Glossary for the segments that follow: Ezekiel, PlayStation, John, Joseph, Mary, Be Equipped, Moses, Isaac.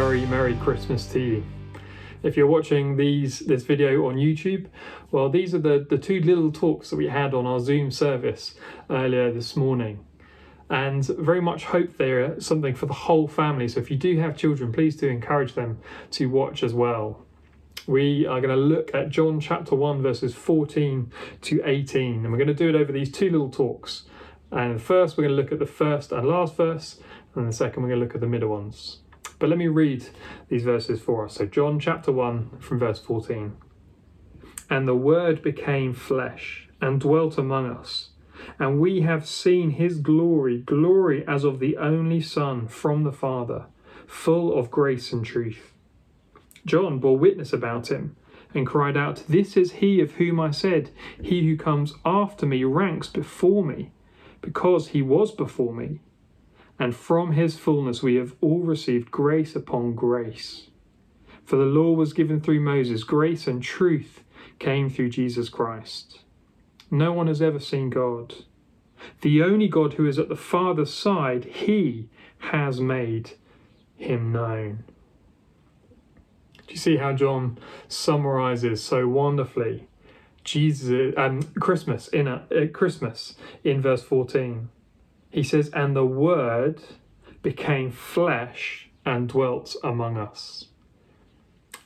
very Merry Christmas to you. If you're watching this video on YouTube, well, these are the two little talks that we had on our Zoom service earlier this morning. And very much hope they're something for the whole family. So if you do have children, please do encourage them to watch as well. We are going to look at John chapter 1 verses 14 to 18. And we're going to do it over these two little talks. And first, we're going to look at the first and last verse. And the second, we're going to look at the middle ones. But let me read these verses for us. So John chapter 1 from verse 14. And the Word became flesh and dwelt among us. And we have seen his glory, glory as of the only Son from the Father, full of grace and truth. John bore witness about him and cried out, "This is he of whom I said, he who comes after me ranks before me, because he was before me." And from his fullness we have all received grace upon grace. For the law was given through Moses, grace and truth came through Jesus Christ. No one has ever seen God. The only God who is at the Father's side, he has made him known. Do you see how John summarizes so wonderfully Jesus and Christmas in verse 14? He says, "And the Word became flesh and dwelt among us."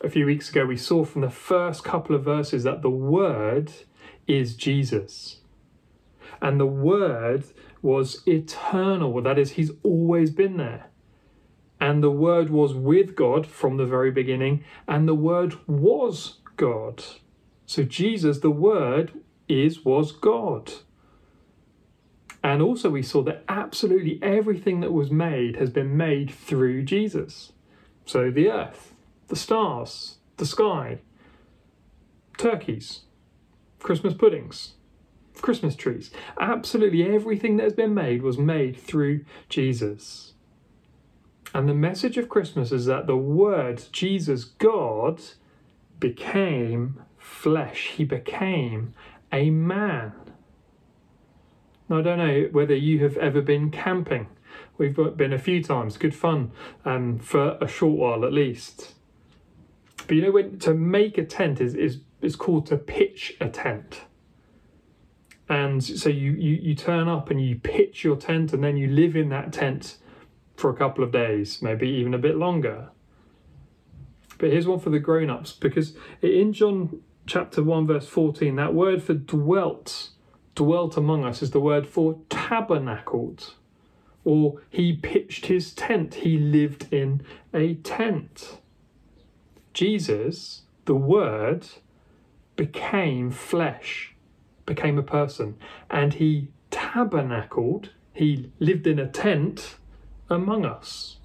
A few weeks ago, we saw from the first couple of verses that the Word is Jesus. And the Word was eternal. That is, he's always been there. And the Word was with God from the very beginning. And the Word was God. So Jesus, the Word, was God. And also we saw that absolutely everything that was made has been made through Jesus. So the earth, the stars, the sky, turkeys, Christmas puddings, Christmas trees. Absolutely everything that has been made was made through Jesus. And the message of Christmas is that the Word, Jesus, God, became flesh. He became a man. Now, I don't know whether you have ever been camping. We've been a few times. Good fun for a short while at least. But you know, when to make a tent is called to pitch a tent. And so you turn up and you pitch your tent, and then you live in that tent for a couple of days, maybe even a bit longer. But here's one for the grown-ups, because in John chapter 1 verse 14, that word for dwelt among us is the word for tabernacled, or he pitched his tent, he lived in a tent. Jesus, the Word, became flesh, became a person, and he tabernacled, he lived in a tent among us.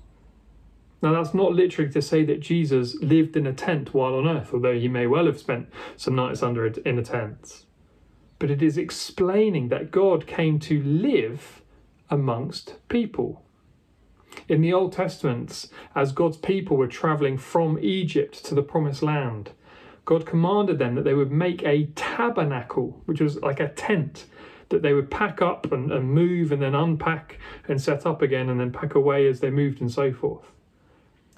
Now, that's not literally to say that Jesus lived in a tent while on earth, although he may well have spent some nights under it in a tent. But it is explaining that God came to live amongst people. In the Old Testament, as God's people were travelling from Egypt to the Promised Land, God commanded them that they would make a tabernacle, which was like a tent, that they would pack up and move and then unpack and set up again and then pack away as they moved and so forth.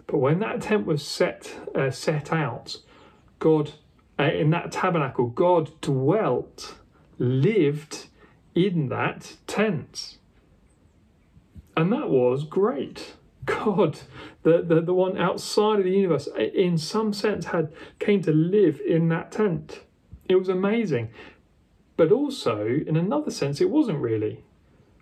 But when that tent was set out, God, in that tabernacle, God dwelt, lived in that tent. And that was great. God, the one outside of the universe, in some sense came to live in that tent. It was amazing. But also, in another sense, it wasn't really.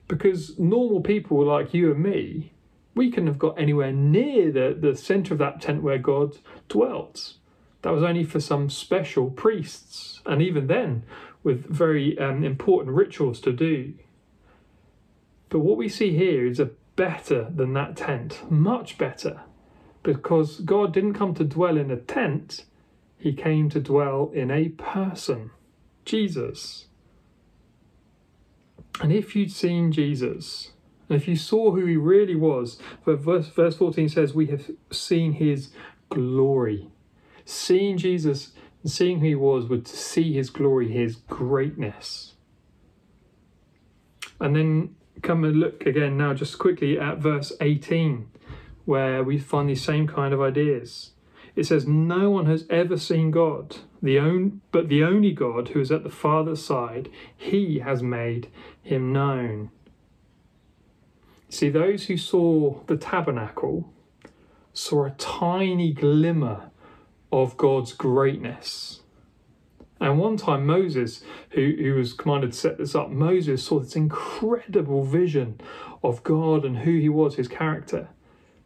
Because normal people like you and me, we couldn't have got anywhere near the centre of that tent where God dwelt. That was only for some special priests, and even then, with very important rituals to do. But what we see here is better than that tent, much better, because God didn't come to dwell in a tent, he came to dwell in a person, Jesus. And if you'd seen Jesus, and if you saw who he really was, verse 14 says, we have seen his glory. Seeing Jesus and seeing who he was would see his glory, his greatness. And then come and look again now just quickly at verse 18, where we find these same kind of ideas. It says, no one has ever seen God, but the only God who is at the Father's side, he has made him known. See, those who saw the tabernacle saw a tiny glimmer of God's greatness. And one time Moses, who was commanded to set this up, Moses saw this incredible vision of God and who he was, his character.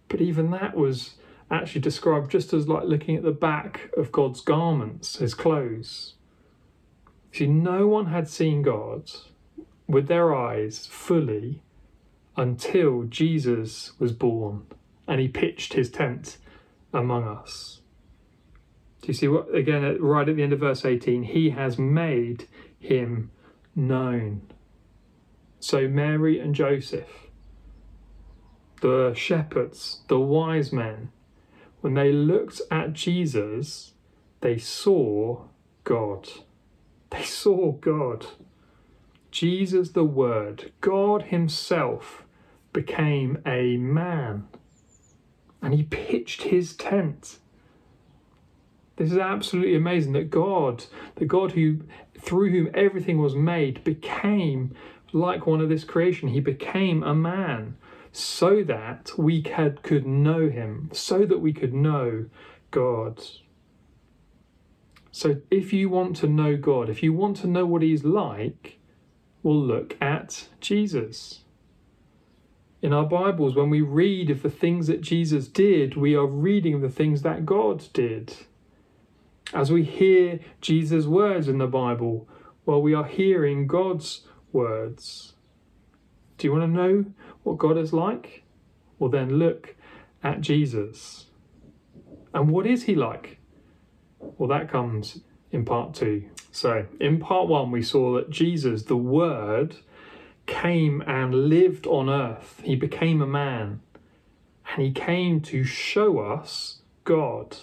But even that was actually described just as like looking at the back of God's garments, his clothes. See, no one had seen God with their eyes fully until Jesus was born and he pitched his tent among us. Do you see what, again, right at the end of verse 18, he has made him known. So Mary and Joseph, the shepherds, the wise men, when they looked at Jesus, they saw God. They saw God. Jesus, the Word, God himself became a man and he pitched his tent. This is absolutely amazing that God, the God who through whom everything was made, became like one of this creation. He became a man so that we could know him, so that we could know God. So if you want to know God, if you want to know what he's like, we'll look at Jesus. In our Bibles, when we read of the things that Jesus did, we are reading of the things that God did. As we hear Jesus' words in the Bible, well, we are hearing God's words. Do you want to know what God is like? Well, then look at Jesus. And what is he like? Well, that comes in part 2. So in part 1, we saw that Jesus, the Word, came and lived on earth. He became a man and he came to show us God.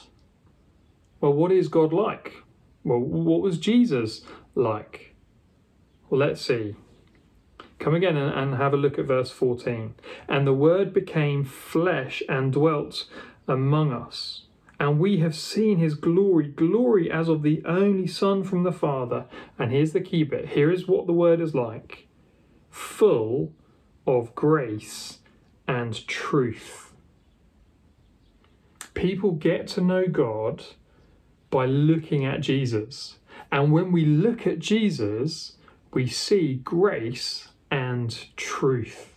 Well, what is God like? Well, what was Jesus like? Well, let's see. Come again and have a look at verse 14. And the Word became flesh and dwelt among us. And we have seen his glory, glory as of the only Son from the Father. And here's the key bit. Here is what the Word is like. Full of grace and truth. People get to know God by looking at Jesus. And when we look at Jesus, we see grace and truth.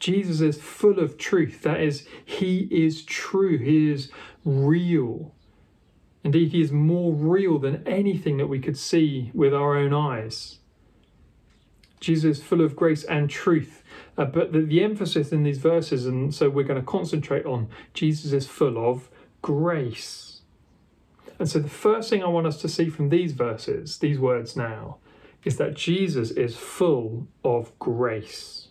Jesus is full of truth. That is, he is true. He is real. Indeed, he is more real than anything that we could see with our own eyes. Jesus is full of grace and truth. But the emphasis in these verses, and so we're going to concentrate on, Jesus is full of grace. And so the first thing I want us to see from these verses, these words now, is that Jesus is full of grace.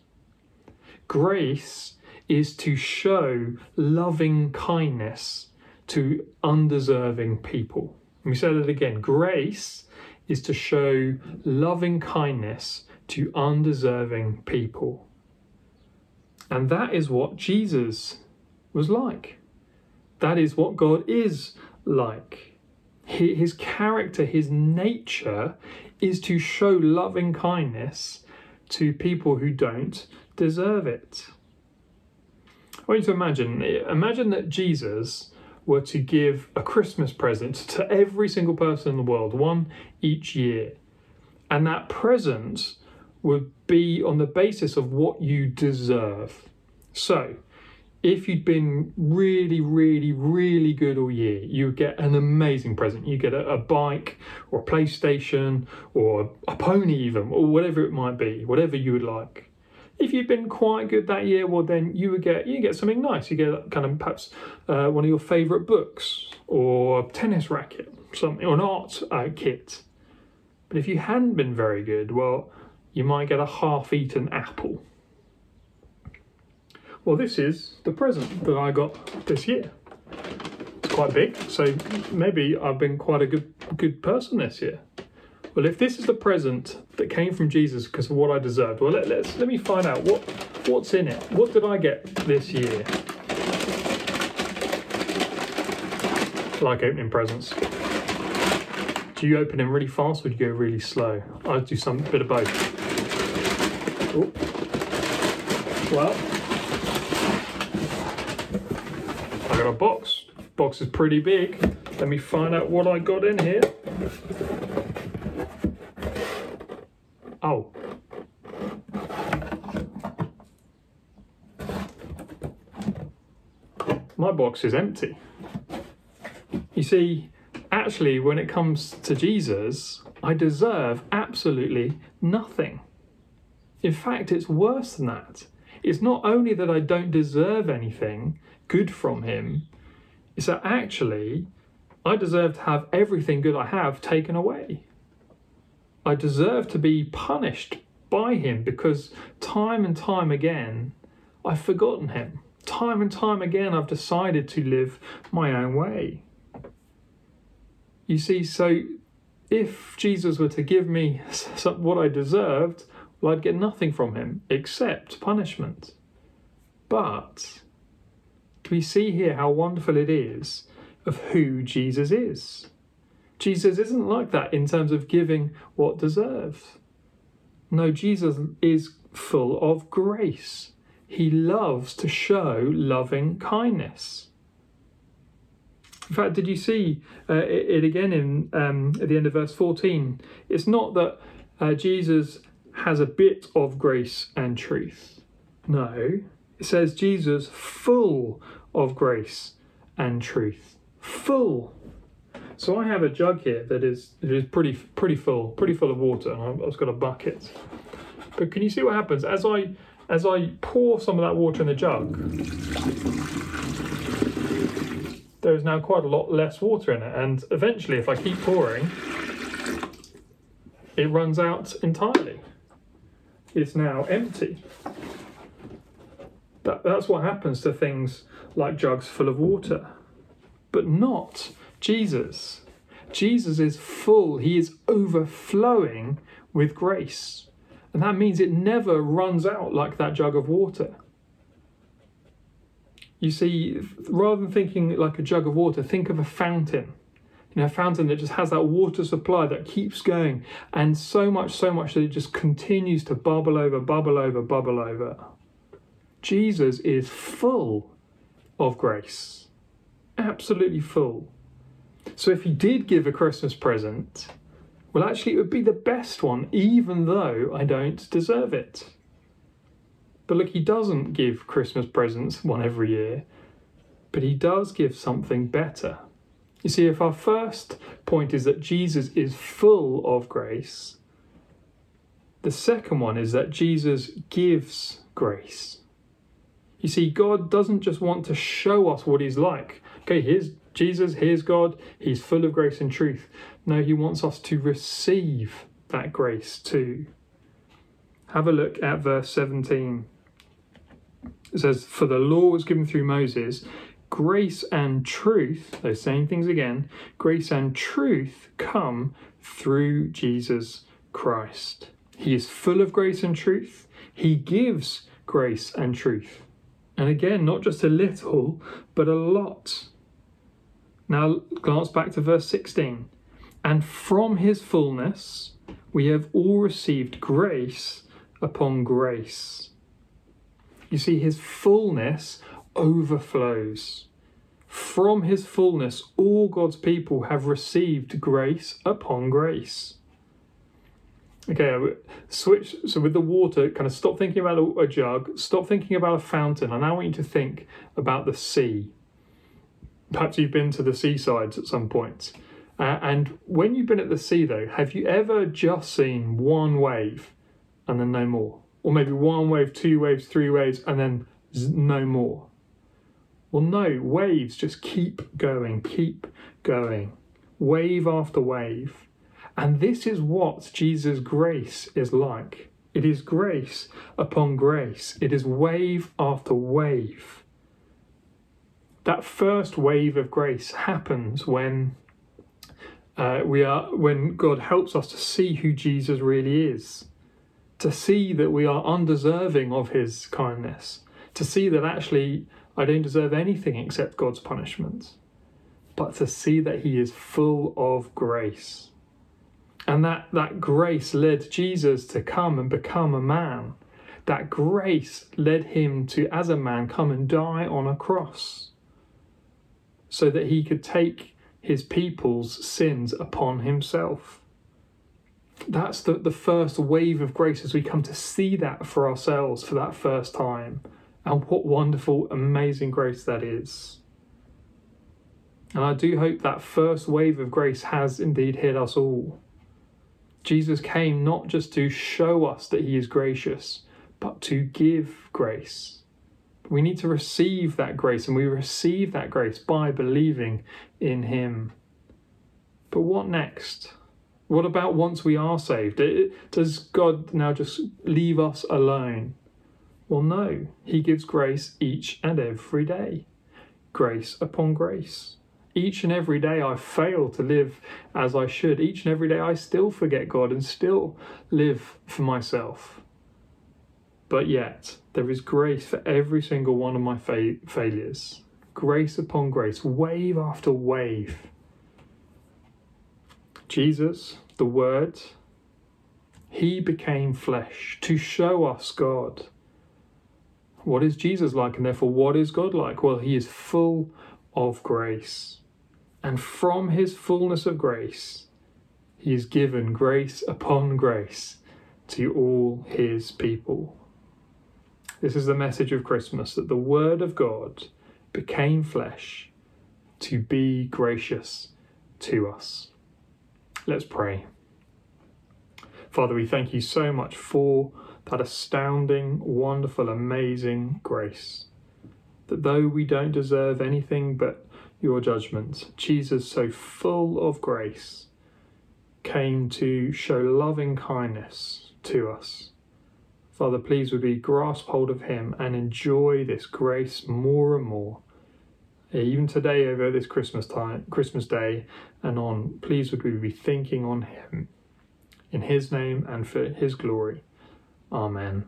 Grace is to show loving kindness to undeserving people. Let me say that again. Grace is to show loving kindness to undeserving people. And that is what Jesus was like. That is what God is like. His character, his nature is to show loving kindness to people who don't deserve it. I want you to imagine that Jesus were to give a Christmas present to every single person in the world, one each year. And that present would be on the basis of what you deserve. So, if you'd been really, really, really good all year, you would get an amazing present. You get a bike or a PlayStation or a pony even, or whatever it might be, whatever you would like. If you'd been quite good that year, well, then you get something nice. You get kind of perhaps one of your favourite books or a tennis racket, something, or an art kit. But if you hadn't been very good, well, you might get a half-eaten apple. Well, this is the present that I got this year. It's quite big, so maybe I've been quite a good person this year. Well, if this is the present that came from Jesus because of what I deserved, well, let me find out what's in it. What did I get this year? like opening presents. Do you open them really fast or do you go really slow? I do some bit of both. Ooh. Well, I got a box. Box is pretty big. Let me find out what I got in here. Oh. My box is empty. You see, actually, when it comes to Jesus, I deserve absolutely nothing. In fact, it's worse than that. It's not only that I don't deserve anything good from him, it's that actually I deserve to have everything good I have taken away. I deserve to be punished by him because time and time again, I've forgotten him. Time and time again, I've decided to live my own way. You see, so if Jesus were to give me what I deserved, well, I'd get nothing from him except punishment. But do we see here how wonderful it is of who Jesus is? Jesus isn't like that in terms of giving what deserved. No, Jesus is full of grace. He loves to show loving kindness. In fact, did you see it again in at the end of verse 14? It's not that Jesus has a bit of grace and truth. No, it says Jesus full of grace and truth. Full. So I have a jug here that is pretty full of water, and I've just got a bucket. But can you see what happens as I pour some of that water in the jug? There is now quite a lot less water in it, and eventually if I keep pouring, it runs out entirely. It's now empty. That's what happens to things like jugs full of water, but not Jesus. Jesus is full, he is overflowing with grace, and that means it never runs out like that jug of water. You see, rather than thinking like a jug of water, think of a fountain. You know, a fountain that just has that water supply that keeps going, and so much that it just continues to bubble over. Jesus is full of grace. Absolutely full. So if he did give a Christmas present, well, actually, it would be the best one, even though I don't deserve it. But look, he doesn't give Christmas presents one every year, but he does give something better. You see, if our first point is that Jesus is full of grace, the second one is that Jesus gives grace. You see, God doesn't just want to show us what he's like. Okay, here's Jesus, here's God, he's full of grace and truth. No, he wants us to receive that grace too. Have a look at verse 17. It says, "For the law was given through Moses, grace and truth," those same things again, "grace and truth come through Jesus Christ." He is full of grace and truth. He gives grace and truth. And again, not just a little, but a lot. Now glance back to verse 16. "And from his fullness, we have all received grace upon grace." You see, his fullness overflows. From his fullness, all God's people have received grace upon grace. Okay, switch. So with the water, kind of stop thinking about a jug, stop thinking about a fountain. I now want you to think about the sea. Perhaps you've been to the seasides at some point. And when you've been at the sea, though, have you ever just seen one wave and then no more? Or maybe one wave, two waves, three waves, and then no more? Well, no, waves just keep going, wave after wave. And this is what Jesus' grace is like. It is grace upon grace. It is wave after wave. That first wave of grace happens when God helps us to see who Jesus really is, to see that we are undeserving of his kindness, to see that actually I don't deserve anything except God's punishment. but to see that he is full of grace. And that grace led Jesus to come and become a man. That grace led him to, as a man, come and die on a cross so that he could take his people's sins upon himself. That's the first wave of grace as we come to see that for ourselves for that first time. And what wonderful, amazing grace that is. And I do hope that first wave of grace has indeed hit us all. Jesus came not just to show us that he is gracious, but to give grace. We need to receive that grace, and we receive that grace by believing in him. But what next? What about once we are saved? Does God now just leave us alone? Well, no. He gives grace each and every day. Grace upon grace. Each and every day I fail to live as I should. Each and every day I still forget God and still live for myself. But yet, there is grace for every single one of my failures. Grace upon grace, wave after wave. Jesus, the Word, he became flesh to show us God. What is Jesus like, and therefore what is God like? Well, he is full of grace. And from his fullness of grace, he is given grace upon grace to all his people. This is the message of Christmas, that the Word of God became flesh to be gracious to us. Let's pray. Father, we thank you so much for that astounding, wonderful, amazing grace. That though we don't deserve anything but your judgment, Jesus, so full of grace, came to show loving kindness to us. Father, please would we grasp hold of him and enjoy this grace more and more. Even today, over this Christmas Day and on, please would we be thinking on him. In his name and for his glory. Amen.